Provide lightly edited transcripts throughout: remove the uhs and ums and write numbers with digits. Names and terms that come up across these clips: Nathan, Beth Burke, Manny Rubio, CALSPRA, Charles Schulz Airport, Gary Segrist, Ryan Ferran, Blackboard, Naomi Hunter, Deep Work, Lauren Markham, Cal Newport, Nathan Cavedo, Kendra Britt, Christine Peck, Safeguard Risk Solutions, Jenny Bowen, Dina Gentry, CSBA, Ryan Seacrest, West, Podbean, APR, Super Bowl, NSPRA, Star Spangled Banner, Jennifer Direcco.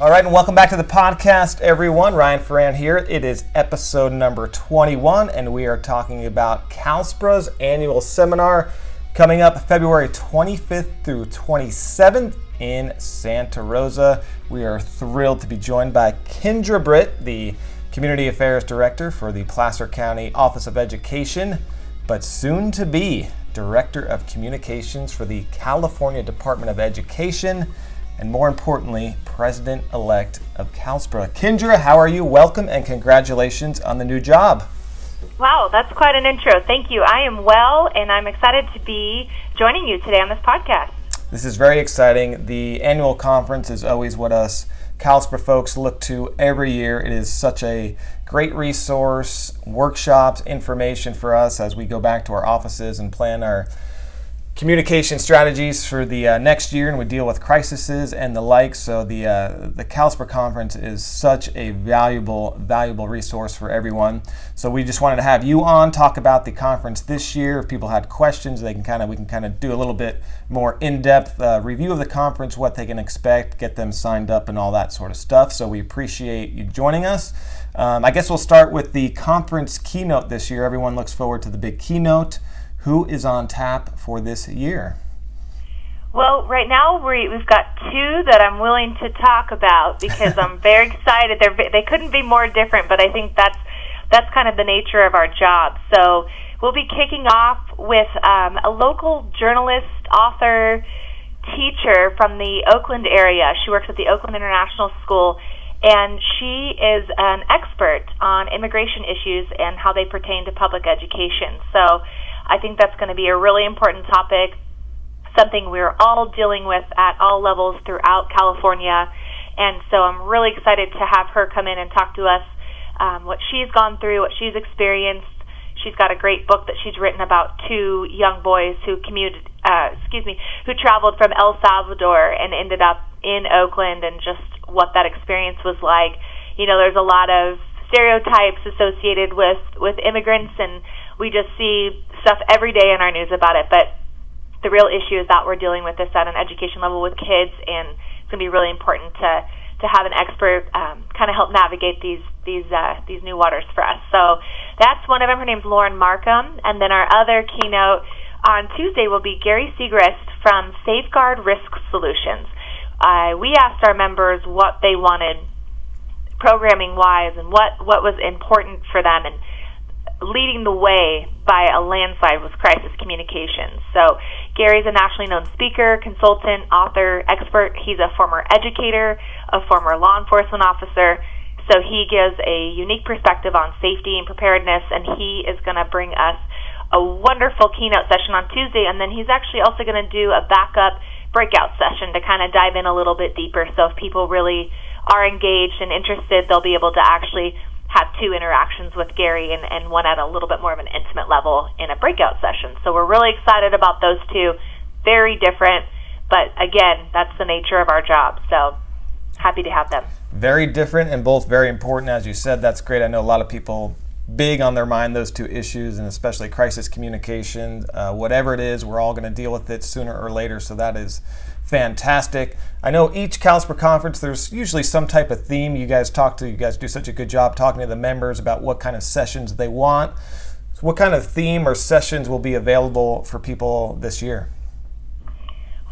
All right, and welcome back to the podcast, everyone. Ryan Ferran here. It is episode number 21, and we are talking about CALSPRA's annual seminar coming up February 25th through 27th in Santa Rosa. We are thrilled to be joined by Kendra Britt, the Community Affairs Director for the Placer County Office of Education, but soon to be Director of Communications for the California Department of Education, and more importantly, President-elect of CALSPRA. Kendra, how are you? Welcome and congratulations on the new job. Wow, that's quite an intro. Thank you. I am well, and I'm excited to be joining you today on this podcast. This is very exciting. The annual conference is always what us CALSPRA folks look to every year. It is such a great resource, workshops, information for us as we go back to our offices and plan our communication strategies for the next year, and we deal with crises and the like. So the CALSPRA conference is such a valuable resource for everyone. So we just wanted to have you on, talk about the conference this year. If people had questions, we can do a little bit more in-depth review of the conference, what they can expect, get them signed up and all that sort of stuff. So we appreciate you joining us. I guess we'll start with the conference keynote this year. Everyone looks forward to the big keynote. Who is on tap for this year? Well, right now we've got two that I'm willing to talk about because I'm very excited. They couldn't be more different, but I think that's kind of the nature of our job. So we'll be kicking off with a local journalist, author, teacher from the Oakland area. She works at the Oakland International School, and she is an expert on immigration issues and how they pertain to public education. So I think that's going to be a really important topic, something we're all dealing with at all levels throughout California. And so I'm really excited to have her come in and talk to us what she's gone through, what she's experienced. She's got a great book that she's written about two young boys who traveled from El Salvador and ended up in Oakland, and just what that experience was like. You know, there's a lot of stereotypes associated with immigrants, and we just see stuff every day in our news about it, but the real issue is that we're dealing with this at an education level with kids, and it's going to be really important to have an expert kind of help navigate these new waters for us. So that's one of them. Her name's Lauren Markham. And then our other keynote on Tuesday will be Gary Segrist from Safeguard Risk Solutions. We asked our members what they wanted programming-wise and what was important for them, and leading the way by a landslide was crisis communications. So Gary's a nationally known speaker, consultant, author, expert. He's a former educator, a former law enforcement officer. So he gives a unique perspective on safety and preparedness, and he is going to bring us a wonderful keynote session on Tuesday. And then he's actually also going to do a backup breakout session to kind of dive in a little bit deeper. So if people really are engaged and interested, they'll be able to actually have two interactions with Gary and one at a little bit more of an intimate level in a breakout session. So we're really excited about those two. Very different, but again, that's the nature of our job. So happy to have them. Very different and both very important, as you said. That's great. I know a lot of people big on their mind, those two issues, and especially crisis communication. Whatever it is, we're all going to deal with it sooner or later, so that is fantastic. I know each CALSPRA conference, there's usually some type of theme you guys do such a good job talking to the members about what kind of sessions they want. So what kind of theme or sessions will be available for people this year?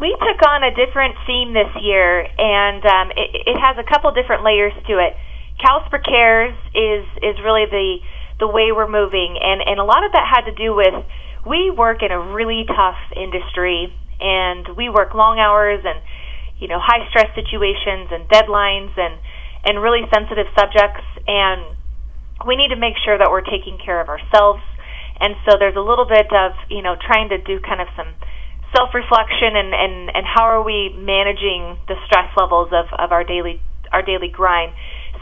We took on a different theme this year, and it has a couple different layers to it. CALSPRA Cares is really the way we're moving, and a lot of that had to do with, we work in a really tough industry, and we work long hours and, you know, high stress situations and deadlines and really sensitive subjects, and we need to make sure that we're taking care of ourselves. And so there's a little bit of, you know, trying to do kind of some self-reflection and how are we managing the stress levels of our daily grind.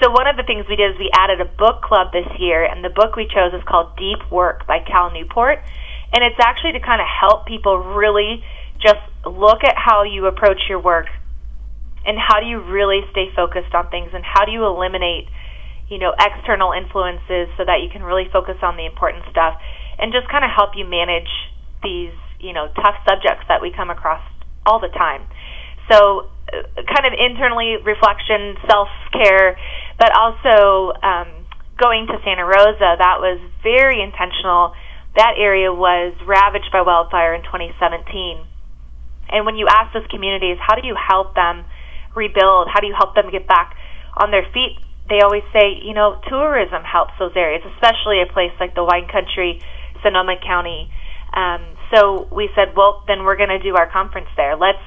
So one of the things we did is we added a book club this year, and the book we chose is called Deep Work by Cal Newport, and it's actually to kind of help people really just look at how you approach your work and how do you really stay focused on things and how do you eliminate, you know, external influences so that you can really focus on the important stuff and just kind of help you manage these, you know, tough subjects that we come across all the time. So kind of internally, reflection, self-care, but also going to Santa Rosa, that was very intentional. That area was ravaged by wildfire in 2017. And when you ask those communities, how do you help them rebuild? How do you help them get back on their feet? They always say, you know, tourism helps those areas, especially a place like the wine country, Sonoma County. So we said, well, then we're going to do our conference there. Let's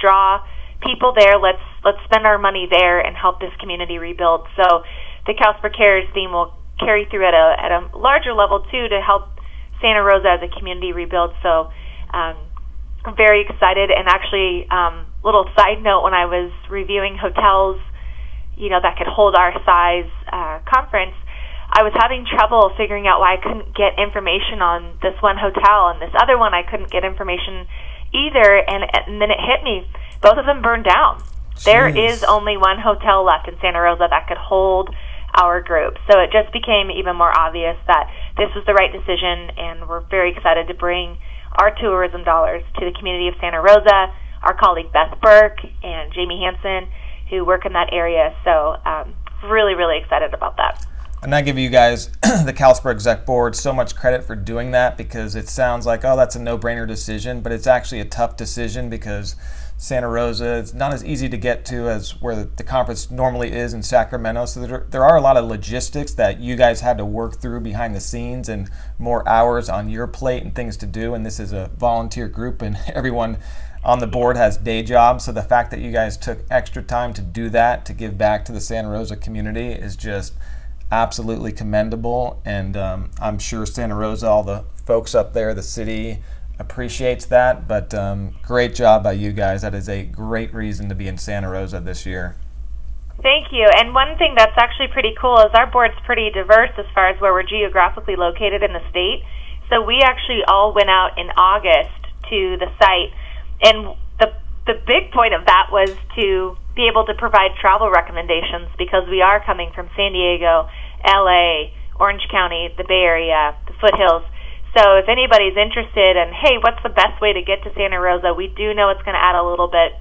draw people there. Let's spend our money there and help this community rebuild. So the CalSPRA Cares theme will carry through at a larger level, too, to help Santa Rosa as a community rebuild. So I'm very excited. And actually, little side note, when I was reviewing hotels, you know, that could hold our size conference, I was having trouble figuring out why I couldn't get information on this one hotel, and this other one I couldn't get information either, and then it hit me. Both of them burned down. Jeez. There is only one hotel left in Santa Rosa that could hold our group. So it just became even more obvious that this was the right decision, and we're very excited to bring our tourism dollars to the community of Santa Rosa, our colleague Beth Burke and Jamie Hansen, who work in that area. So really, really excited about that. And I give you guys, the CalSPRA Exec Board, so much credit for doing that, because it sounds like, oh, that's a no-brainer decision, but it's actually a tough decision, because Santa Rosa, it's not as easy to get to as where the conference normally is in Sacramento. So there are a lot of logistics that you guys had to work through behind the scenes, and more hours on your plate and things to do. And this is a volunteer group, and everyone on the board has day jobs. So the fact that you guys took extra time to do that, to give back to the Santa Rosa community, is just absolutely commendable. And I'm sure Santa Rosa, all the folks up there, the city, appreciates that, but great job by you guys. That is a great reason to be in Santa Rosa this year. Thank you. And one thing that's actually pretty cool is our board's pretty diverse as far as where we're geographically located in the state. So we actually all went out in August to the site, and the big point of that was to be able to provide travel recommendations, because we are coming from San Diego, LA, Orange County, the Bay Area, the foothills. So if anybody's interested in, hey, what's the best way to get to Santa Rosa, we do know it's going to add a little bit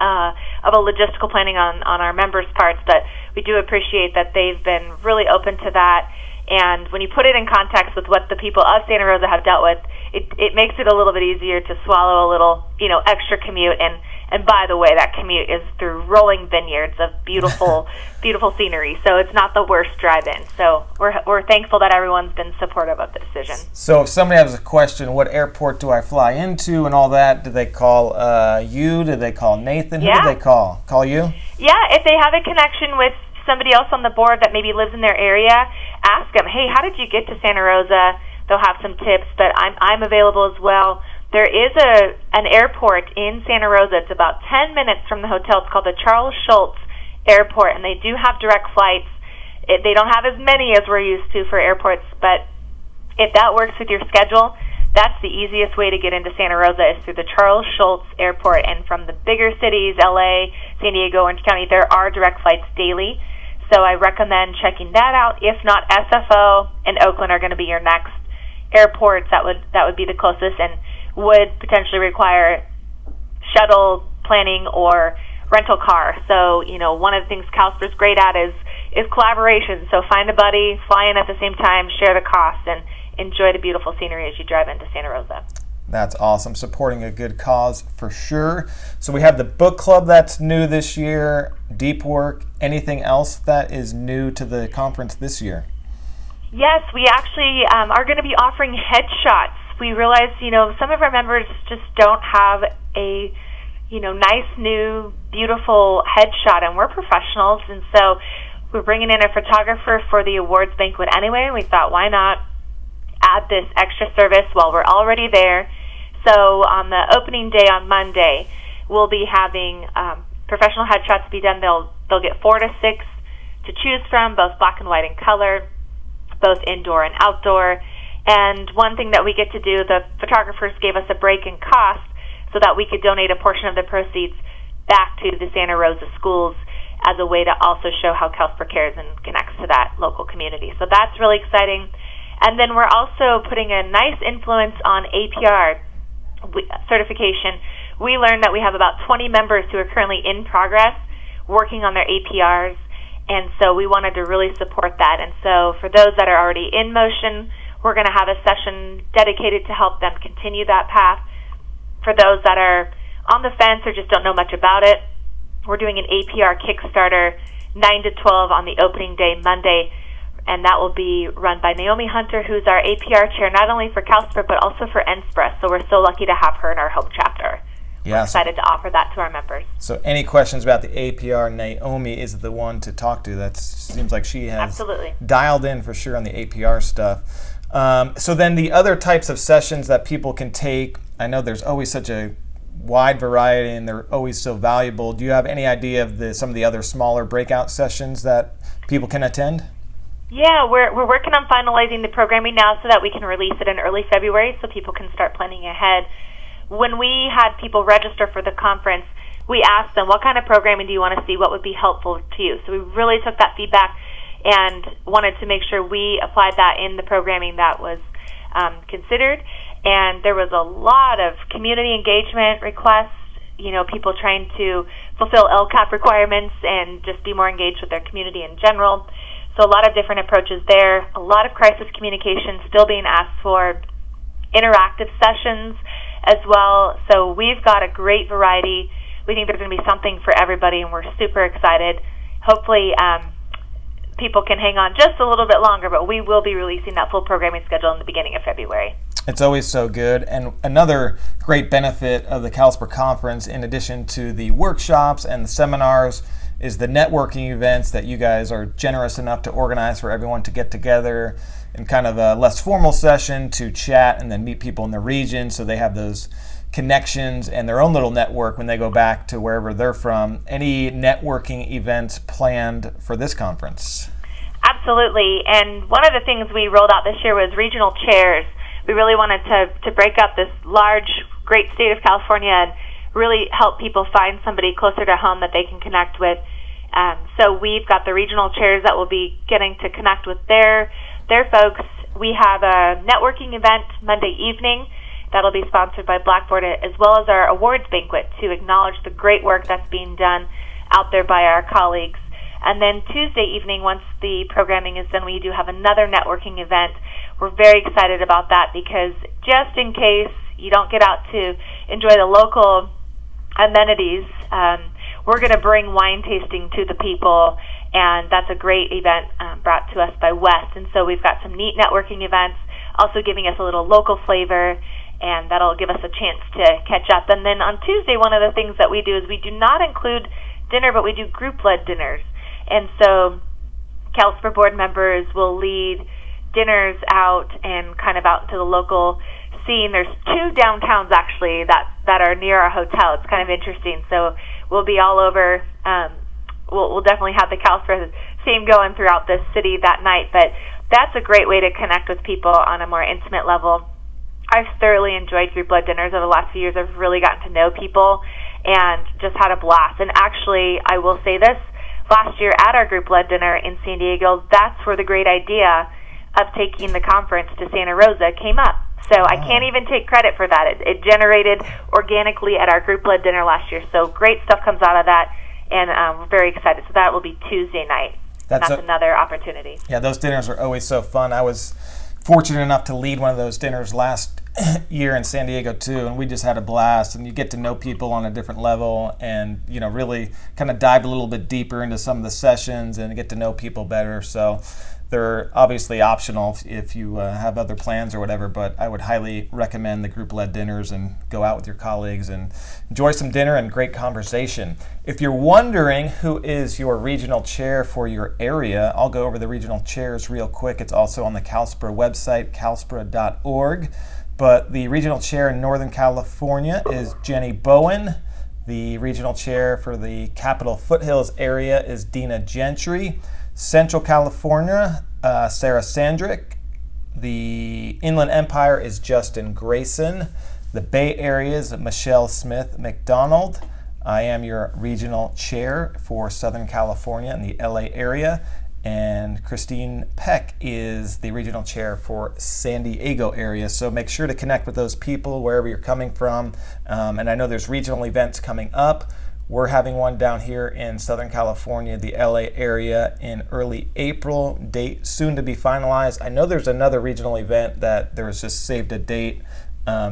of a logistical planning on our members' parts, but we do appreciate that they've been really open to that. And when you put it in context with what the people of Santa Rosa have dealt with, it makes it a little bit easier to swallow a little, you know, extra commute. And by the way, that commute is through rolling vineyards of beautiful, beautiful scenery. So it's not the worst drive-in. So we're thankful that everyone's been supportive of the decision. So if somebody has a question, what airport do I fly into and all that, do they call you? Do they call Nathan? Yeah. Who do they call? Call you? Yeah, if they have a connection with somebody else on the board that maybe lives in their area, ask them, hey, how did you get to Santa Rosa? They'll have some tips, but I'm available as well. There is an airport in Santa Rosa. It's about 10 minutes from the hotel. It's called the Charles Schulz Airport, and they do have direct flights. They don't have as many as we're used to for airports, but if that works with your schedule, that's the easiest way to get into Santa Rosa is through the Charles Schulz Airport. And from the bigger cities, LA, San Diego, Orange County, there are direct flights daily. So I recommend checking that out. If not, SFO and Oakland are going to be your next airports. That would be the closest, and would potentially require shuttle planning or rental car. So, you know, one of the things CalSPRA's great at is collaboration. So find a buddy, fly in at the same time, share the cost, and enjoy the beautiful scenery as you drive into Santa Rosa. That's awesome. Supporting a good cause for sure. So we have the book club that's new this year, Deep Work. Anything else that is new to the conference this year? Yes, we actually are going to be offering headshots. We realized, you know, some of our members just don't have a, you know, nice, new, beautiful headshot, and we're professionals, and so we're bringing in a photographer for the awards banquet anyway, and we thought, why not add this extra service while we're already there? So on the opening day on Monday, we'll be having professional headshots be done. They'll get 4 to 6 to choose from, both black and white and color, both indoor and outdoor. And one thing that we get to do, the photographers gave us a break in cost so that we could donate a portion of the proceeds back to the Santa Rosa schools as a way to also show how CalSPRA cares and connects to that local community. So that's really exciting. And then we're also putting a nice influence on APR certification. we learned that we have about 20 members who are currently in progress working on their APRs, and so we wanted to really support that. And so for those that are already in motion, we're going to have a session dedicated to help them continue that path. For those that are on the fence or just don't know much about it, we're doing an APR Kickstarter 9 to 12 on the opening day Monday, and that will be run by Naomi Hunter, who's our APR chair, not only for CALSPRA, but also for NSPRA. So we're so lucky to have her in our home chapter. Yeah, we're excited to offer that to our members. So any questions about the APR, Naomi is the one to talk to. That seems like she has dialed in for sure on the APR stuff. So then the other types of sessions that people can take, I know there's always such a wide variety and they're always so valuable. Do you have any idea of some of the other smaller breakout sessions that people can attend? Yeah, we're working on finalizing the programming now so that we can release it in early February so people can start planning ahead. When we had people register for the conference, we asked them, what kind of programming do you want to see? What would be helpful to you? So we really took that feedback and wanted to make sure we applied that in the programming that was considered. And there was a lot of community engagement requests, you know, people trying to fulfill LCAP requirements and just be more engaged with their community in general. So a lot of different approaches there, a lot of crisis communication still being asked for, interactive sessions as well. So we've got a great variety. We think there's going to be something for everybody, and we're super excited. Hopefully people can hang on just a little bit longer, but we will be releasing that full programming schedule in the beginning of February. It's always so good. And another great benefit of the CALSPRA conference, in addition to the workshops and the seminars, is the networking events that you guys are generous enough to organize for everyone to get together in kind of a less formal session to chat and then meet people in the region so they have those connections and their own little network when they go back to wherever they're from. Any networking events planned for this conference? Absolutely. And one of the things we rolled out this year was regional chairs. We really wanted to break up this large, great state of California and really help people find somebody closer to home that they can connect with. So we've got the regional chairs that will be getting to connect with their folks. We have a networking event Monday evening that'll be sponsored by Blackboard, as well as our awards banquet to acknowledge the great work that's being done out there by our colleagues. And then Tuesday evening, once the programming is done, we do have another networking event. We're very excited about that because just in case you don't get out to enjoy the local amenities, we're going to bring wine tasting to the people, and that's a great event brought to us by West. And so we've got some neat networking events, also giving us a little local flavor, and that'll give us a chance to catch up. And then on Tuesday, one of the things that we do is we do not include dinner, but we do group-led dinners. And so CALSPRA board members will lead dinners out and kind of out into the local scene. There's two downtowns, actually, that are near our hotel. It's kind of interesting. So we'll be all over. We'll definitely have the CALSPRA theme going throughout the city that night. But that's a great way to connect with people on a more intimate level. I've thoroughly enjoyed group blood dinners over the last few years. I've really gotten to know people and just had a blast. And actually, I will say this, last year at our group blood dinner in San Diego, that's where the great idea of taking the conference to Santa Rosa came up. So I can't even take credit for that. It generated organically at our group-led dinner last year. So great stuff comes out of that, and we're very excited. So that will be Tuesday night. That's another opportunity. Yeah, those dinners are always so fun. I was fortunate enough to lead one of those dinners last year in San Diego too, and we just had a blast. And you get to know people on a different level, and you know, really kind of dive a little bit deeper into some of the sessions and get to know people better. So they're obviously optional if you have other plans or whatever, but I would highly recommend the group-led dinners and go out with your colleagues and enjoy some dinner and great conversation. If you're wondering who is your regional chair for your area, I'll go over the regional chairs real quick. It's also on the CALSPRA website, calspra.org. But the regional chair in Northern California is Jenny Bowen. The regional chair for the Capitol Foothills area is Dina Gentry. Central California, Sarah Sandrick. The Inland Empire is Justin Grayson. The Bay Area is Michelle Smith McDonald. I am your regional chair for Southern California and the LA area. and Christine Peck is the regional chair for San Diego area. So make sure to connect with those people wherever you're coming from. And I know there's regional events coming up. We're having one down here in Southern California, the LA area, in early April. Date soon to be finalized. I know there's another regional event that there was just saved a date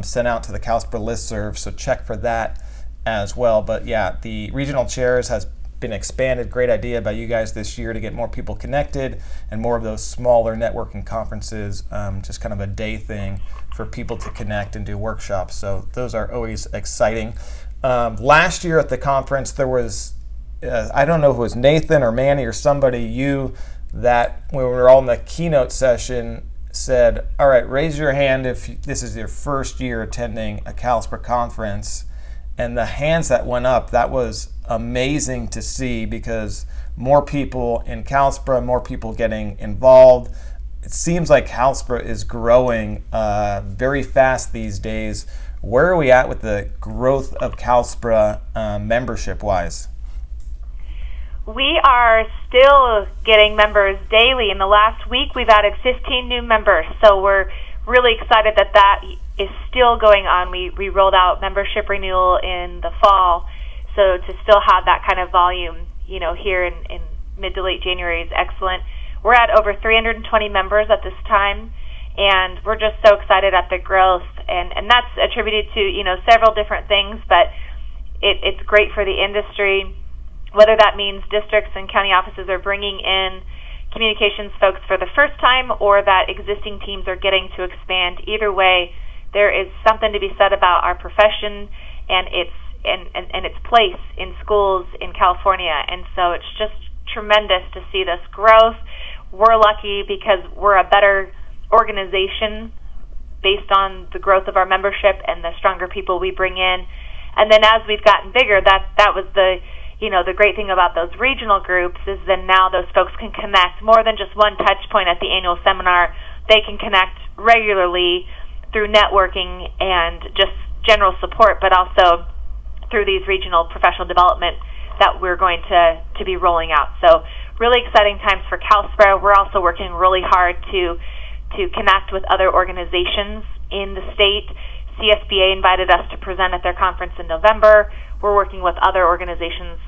sent out to the CALSPRA listserv, so check for that as well. But yeah, the regional chairs has been expanded. Great idea by you guys this year to get more people connected and more of those smaller networking conferences, just kind of a day thing for people to connect and do workshops. So those are always exciting. Last year at the conference, there was, I don't know if it was Nathan or Manny or somebody, you, that when we were all in the keynote session said, all right, raise your hand if this is your first year attending a CALSPRA conference. And the hands that went up, that was amazing to see, because more people in CALSPRA, more people getting involved. It seems like CALSPRA is growing very fast these days. Where are we at with the growth of CALSPRA membership-wise? We are still getting members daily. In the last week, we've added 15 new members, so we're really excited that that is still going on. We rolled out membership renewal in the fall, so to still have that kind of volume, you know, here in mid to late January is excellent. We're at over 320 members at this time, and we're just so excited at the growth, and that's attributed to, you know, several different things, but it's great for the industry, whether that means districts and county offices are bringing in communications folks for the first time or that existing teams are getting to expand. Either way, there is something to be said about our profession and its place in schools in California, and so it's just tremendous to see this growth. We're lucky because we're a better organization based on the growth of our membership and the stronger people we bring in. And then as we've gotten bigger, that was the, you know, the great thing about those regional groups is then now those folks can connect more than just one touch point at the annual seminar. They can connect regularly through networking and just general support, but also through these regional professional development that we're going to be rolling out. So really exciting times for CALSPRA. We're also working really hard to connect with other organizations in the state. CSBA invited us to present at their conference in November. We're working with other organizations,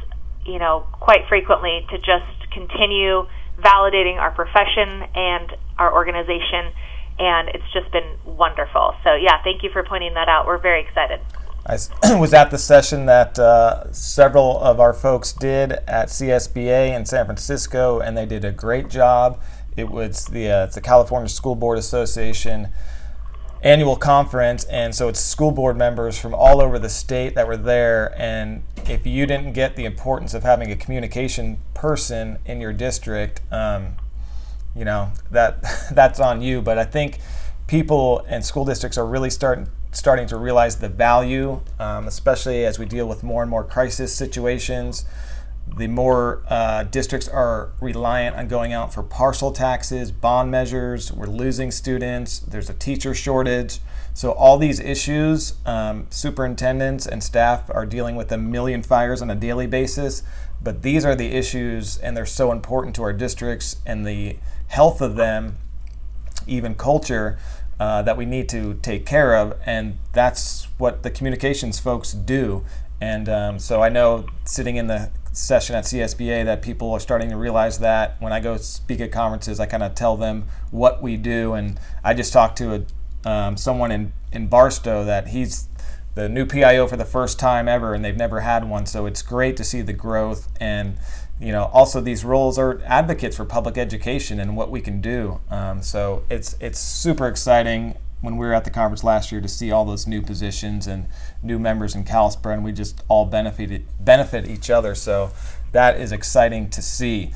you know, quite frequently to just continue validating our profession and our organization, and it's just been wonderful. So yeah, thank you for pointing that out. We're very excited. I was at the session that several of our folks did at CSBA in San Francisco, and they did a great job. It was it's the California School Board Association annual conference, and so it's school board members from all over the state that were there. And if you didn't get the importance of having a communication person in your district, you know, that's on you. But I think people and school districts are really starting to realize the value, especially as we deal with more and more crisis situations. The more districts are reliant on going out for parcel taxes, bond measures, we're losing students, there's a teacher shortage. So all these issues, superintendents and staff are dealing with 1 million fires on a daily basis, but these are the issues, and they're so important to our districts and the health of them, even culture, that we need to take care of, and that's what the communications folks do. And so I know sitting in the session at CSBA that people are starting to realize that. When I go speak at conferences, I kind of tell them what we do. And I just talked to someone in Barstow that he's the new PIO for the first time ever, and they've never had one. So it's great to see the growth. And you know, also these roles are advocates for public education and what we can do. So it's super exciting when we were at the conference last year to see all those new positions and new members in CALSPRA, and we just all benefit each other. So that is exciting to see.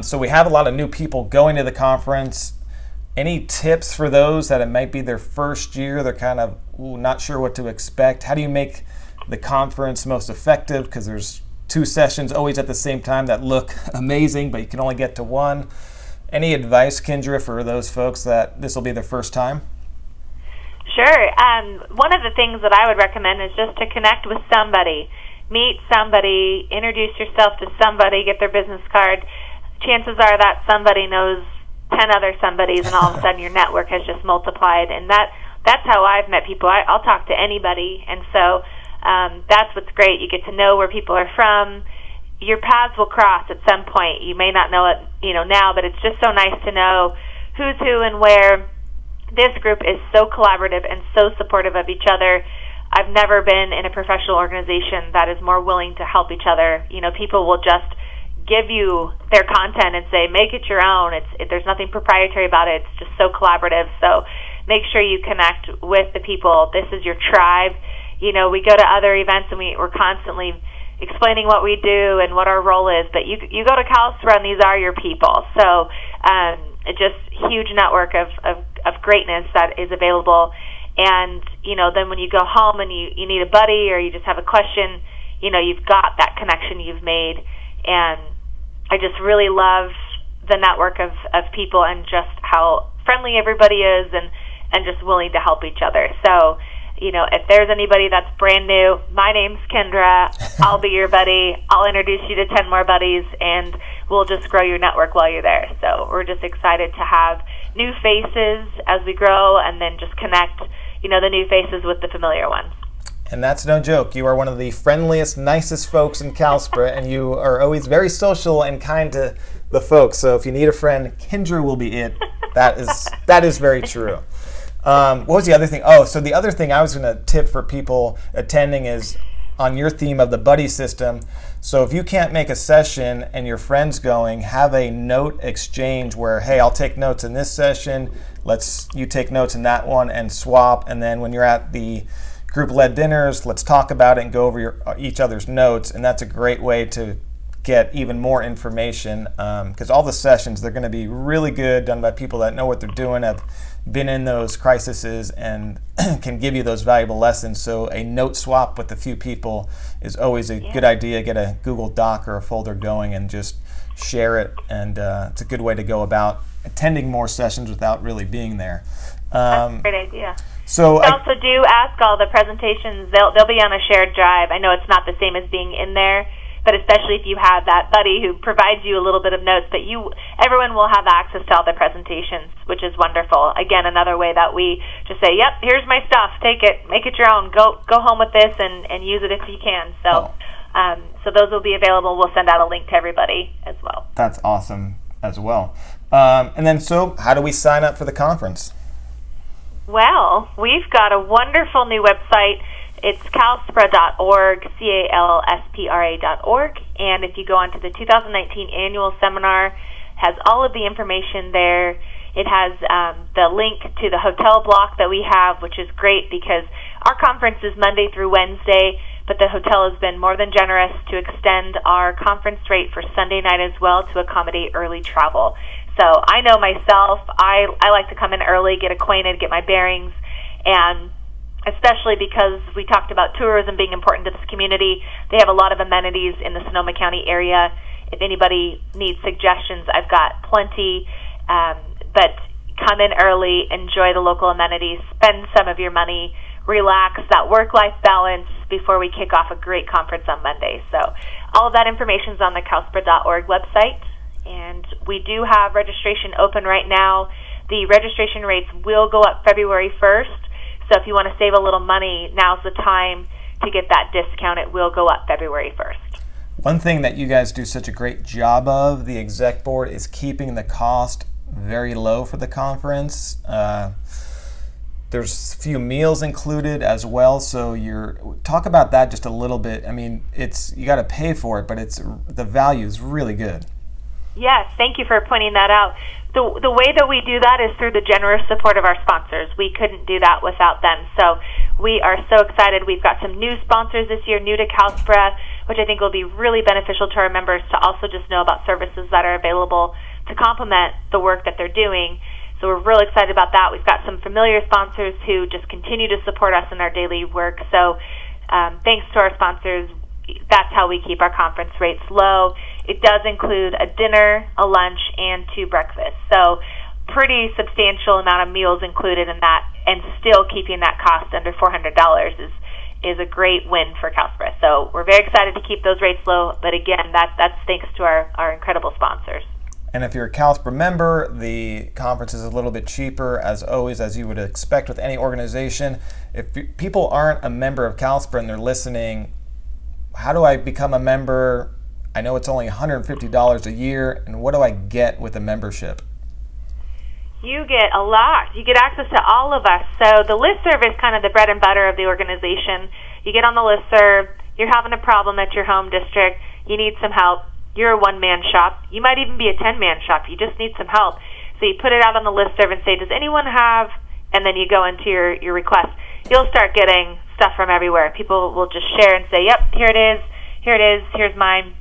So we have a lot of new people going to the conference. Any tips for those that it might be their first year, they're kind of not sure what to expect? How do you make the conference most effective? Because there's two sessions always at the same time that look amazing, but you can only get to one. Any advice, Kendra, for those folks that this will be their first time? Sure. One of the things that I would recommend is just to connect with somebody, meet somebody, introduce yourself to somebody, get their business card, chances are that somebody knows 10 other somebodies, and all of a sudden your network has just multiplied. And that's how I've met people. I'll talk to anybody. And so that's what's great. You get to know where people are from. Your paths will cross at some point. You may not know it, now, but it's just so nice to know who's who and where. This group is so collaborative and so supportive of each other. I've never been in a professional organization that is more willing to help each other. People will just give you their content and say, make it your own. There's nothing proprietary about it. It's just so collaborative. So make sure you connect with the people. This is your tribe. We go to other events and we're constantly explaining what we do and what our role is. But you go to CALSPRA and these are your people. So it's just huge network of greatness that is available. And, then when you go home and you need a buddy or you just have a question, you've got that connection you've made. And I just really love the network of people and just how friendly everybody is and just willing to help each other. So, if there's anybody that's brand new, my name's Kendra. I'll be your buddy. I'll introduce you to 10 more buddies, and we'll just grow your network while you're there. So we're just excited to have new faces as we grow and then just connect, the new faces with the familiar ones. And that's no joke. You are one of the friendliest, nicest folks in CALSPRA, and you are always very social and kind to the folks. So if you need a friend, Kendra will be it. That is very true. What was the other thing? So the other thing I was going to tip for people attending is on your theme of the buddy system. So if you can't make a session and your friend's going, have a note exchange where, hey, I'll take notes in this session. You take notes in that one and swap. And then when you're at the group-led dinners, let's talk about it and go over each other's notes. And that's a great way to get even more information, because all the sessions, they're going to be really good, done by people that know what they're doing, have been in those crises, and can give you those valuable lessons. So a note swap with a few people is always a good idea. Get a Google Doc or a folder going and just share it. And it's a good way to go about attending more sessions without really being there. That's a great idea. So I also do ask all the presentations, they'll be on a shared drive. I know it's not the same as being in there, but especially if you have that buddy who provides you a little bit of notes, but everyone will have access to all the presentations, which is wonderful. Again, another way that we just say, yep, here's my stuff, take it, make it your own, go home with this and use it if you can. So so those will be available. We'll send out a link to everybody as well. That's awesome as well. And then, so how do we sign up for the conference? Well, we've got a wonderful new website. It's calspra.org, CALSPRA.org, and if you go onto the 2019 annual seminar, it has all of the information there. It has the link to the hotel block that we have, which is great because our conference is Monday through Wednesday, but the hotel has been more than generous to extend our conference rate for Sunday night as well to accommodate early travel. So I know myself, I like to come in early, get acquainted, get my bearings, and especially because we talked about tourism being important to this community. They have a lot of amenities in the Sonoma County area. If anybody needs suggestions, I've got plenty. But come in early, enjoy the local amenities, spend some of your money, relax, that work-life balance before we kick off a great conference on Monday. So all of that information is on the calspra.org website. And we do have registration open right now. The registration rates will go up February 1st. So if you want to save a little money, now's the time to get that discount. It will go up February 1st. One thing that you guys do such a great job of, the exec board, is keeping the cost very low for the conference. There's a few meals included as well, so talk about that just a little bit. I mean, you got to pay for it, but the value is really good. Yes, thank you for pointing that out. The way that we do that is through the generous support of our sponsors. We couldn't do that without them. So we are so excited. We've got some new sponsors this year, new to CALSPRA, which I think will be really beneficial to our members to also just know about services that are available to complement the work that they're doing. So we're really excited about that. We've got some familiar sponsors who just continue to support us in our daily work. So thanks to our sponsors. That's how we keep our conference rates low. It does include a dinner, a lunch, and 2 breakfasts. So pretty substantial amount of meals included in that, and still keeping that cost under $400 is a great win for CALSPRA. So we're very excited to keep those rates low, but again, that's thanks to our incredible sponsors. And if you're a CALSPRA member, the conference is a little bit cheaper, as always, as you would expect with any organization. If people aren't a member of CALSPRA and they're listening, how do I become a member? I know it's only $150 a year, and what do I get with a membership? You get a lot. You get access to all of us. So the listserv is kind of the bread and butter of the organization. You get on the listserv, you're having a problem at your home district, you need some help, you're a one-man shop, you might even be a 10-man shop, you just need some help. So you put it out on the listserv and say, does anyone have, and then you go into your request. You'll start getting stuff from everywhere. People will just share and say, yep, here it is, here's mine.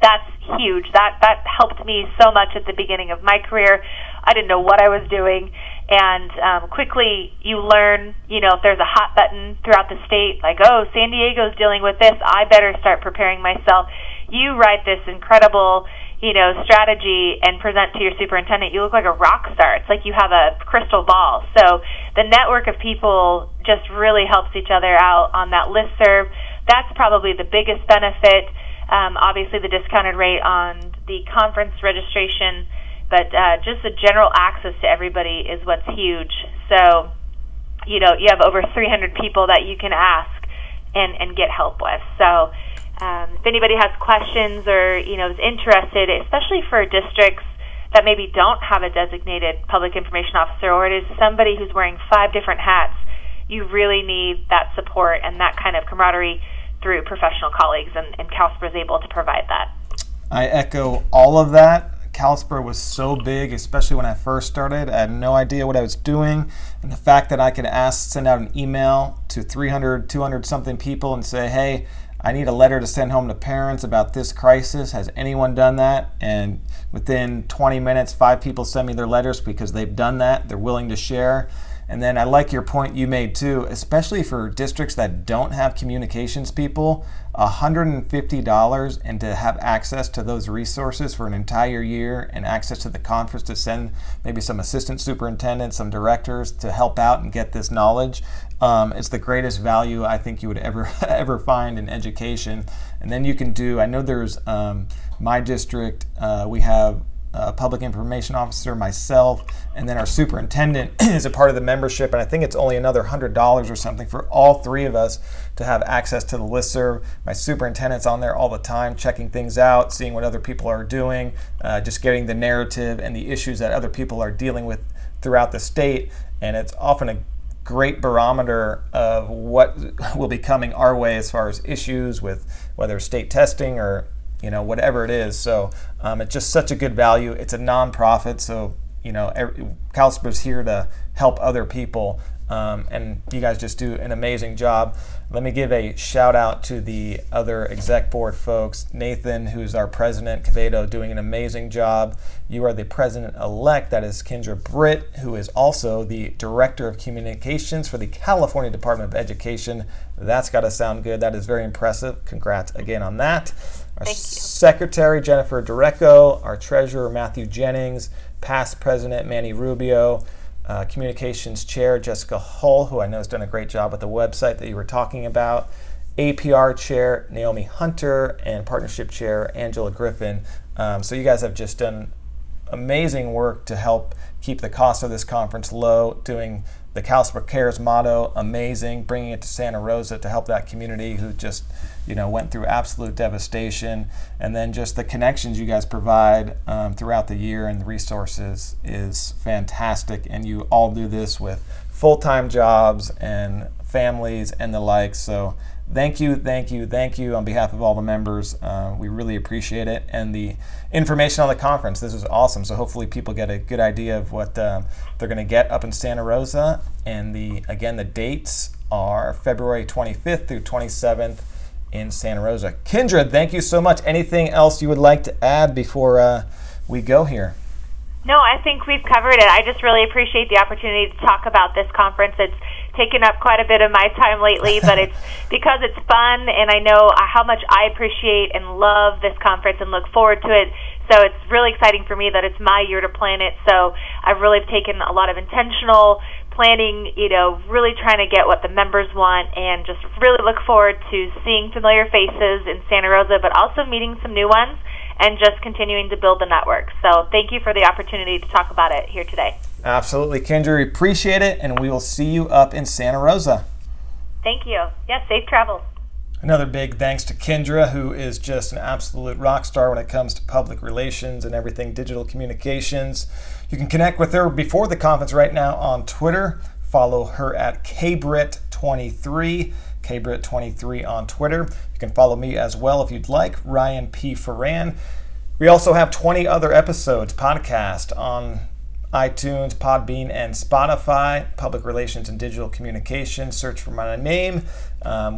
That's huge. That helped me so much at the beginning of my career. I didn't know what I was doing, and quickly you learn, if there's a hot button throughout the state, like, oh, San Diego's dealing with this, I better start preparing myself. You write this incredible, strategy and present to your superintendent. You look like a rock star. It's like you have a crystal ball. So the network of people just really helps each other out on that listserv. That's probably the biggest benefit. Obviously, the discounted rate on the conference registration, but just the general access to everybody is what's huge. So, you have over 300 people that you can ask and get help with. So if anybody has questions or, is interested, especially for districts that maybe don't have a designated public information officer, or it is somebody who's wearing 5 different hats, you really need that support and that kind of camaraderie through professional colleagues, and CALSPRA is able to provide that. I echo all of that. CALSPRA was so big, especially when I first started. I had no idea what I was doing, and the fact that I could send out an email to 300, 200-something people and say, hey, I need a letter to send home to parents about this crisis. Has anyone done that? And within 20 minutes, 5 people send me their letters because they've done that. They're willing to share. And then I like your point you made too, especially for districts that don't have communications people, $150, and to have access to those resources for an entire year and access to the conference to send maybe some assistant superintendents, some directors to help out and get this knowledge. It's the greatest value I think you would ever find in education. And then you can do, I know there's my district, we have a public information officer, myself, and then our superintendent is a part of the membership, and I think it's only another $100 or something for all 3 of us to have access to the listserv. My superintendent's on there all the time, checking things out, seeing what other people are doing, just getting the narrative and the issues that other people are dealing with throughout the state, and it's often a great barometer of what will be coming our way as far as issues with whether state testing or whatever it is. So it's just such a good value. It's a nonprofit, so CALSPRA's here to help other people, and you guys just do an amazing job. Let me give a shout out to the other exec board folks. Nathan, who's our president, Cavedo, doing an amazing job. You are the president-elect. That is Kendra Britt, who is also the director of communications for the California Department of Education. That's got to sound good. That is very impressive. Congrats again on that. Our secretary, Jennifer Direcco, our treasurer, Matthew Jennings, past president, Manny Rubio, communications chair, Jessica Hull, who I know has done a great job with the website that you were talking about, APR chair, Naomi Hunter, and partnership chair, Angela Griffin. So you guys have just done amazing work to help keep the cost of this conference low, doing the CALSPRA Cares motto, amazing, bringing it to Santa Rosa to help that community who just, went through absolute devastation. And then just the connections you guys provide throughout the year and the resources is fantastic. And you all do this with full-time jobs and families and the like. So thank you on behalf of all the members. We really appreciate it. And the information on the conference, this is awesome. So hopefully people get a good idea of what they're going to get up in Santa Rosa. And the dates are February 25th through 27th in Santa Rosa. Kendra, thank you so much. Anything else you would like to add before we go here? No, I think we've covered it. I just really appreciate the opportunity to talk about this conference. It's taken up quite a bit of my time lately, but it's because it's fun, and I know how much I appreciate and love this conference and look forward to it. So it's really exciting for me that it's my year to plan it. So I've really taken a lot of intentional planning, really trying to get what the members want, and just really look forward to seeing familiar faces in Santa Rosa, but also meeting some new ones and just continuing to build the network. So thank you for the opportunity to talk about it here today. Absolutely, Kendra. We appreciate it, and we will see you up in Santa Rosa. Thank you. Yes, safe travels. Another big thanks to Kendra, who is just an absolute rock star when it comes to public relations and everything digital communications. You can connect with her before the conference right now on Twitter. Follow her at KBritt23, KBritt23 on Twitter. You can follow me as well if you'd like, Ryan P. Ferran. We also have 20 other episodes, podcast on iTunes, Podbean, and Spotify. Public Relations and Digital Communications. Search for my name.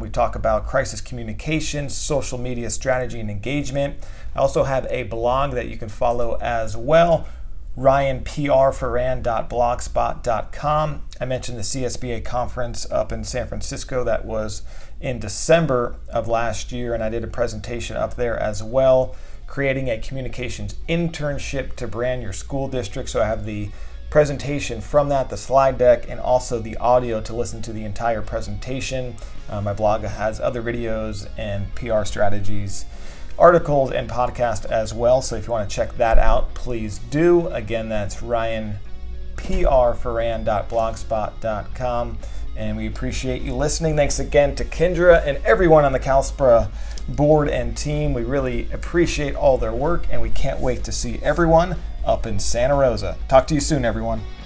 We talk about crisis communication, social media strategy, and engagement. I also have a blog that you can follow as well, ryanprferran.blogspot.com. I mentioned the CSBA conference up in San Francisco that was in December of last year, and I did a presentation up there as well, creating a communications internship to brand your school district. So I have the presentation from that, the slide deck, and also the audio to listen to the entire presentation. My blog has other videos and PR strategies, articles, and podcast as well. So if you want to check that out, please do. Again, that's ryanprferran.blogspot.com. And we appreciate you listening. Thanks again to Kendra and everyone on the CALSPRA board and team. We really appreciate all their work, and we can't wait to see everyone up in Santa Rosa. Talk to you soon, everyone.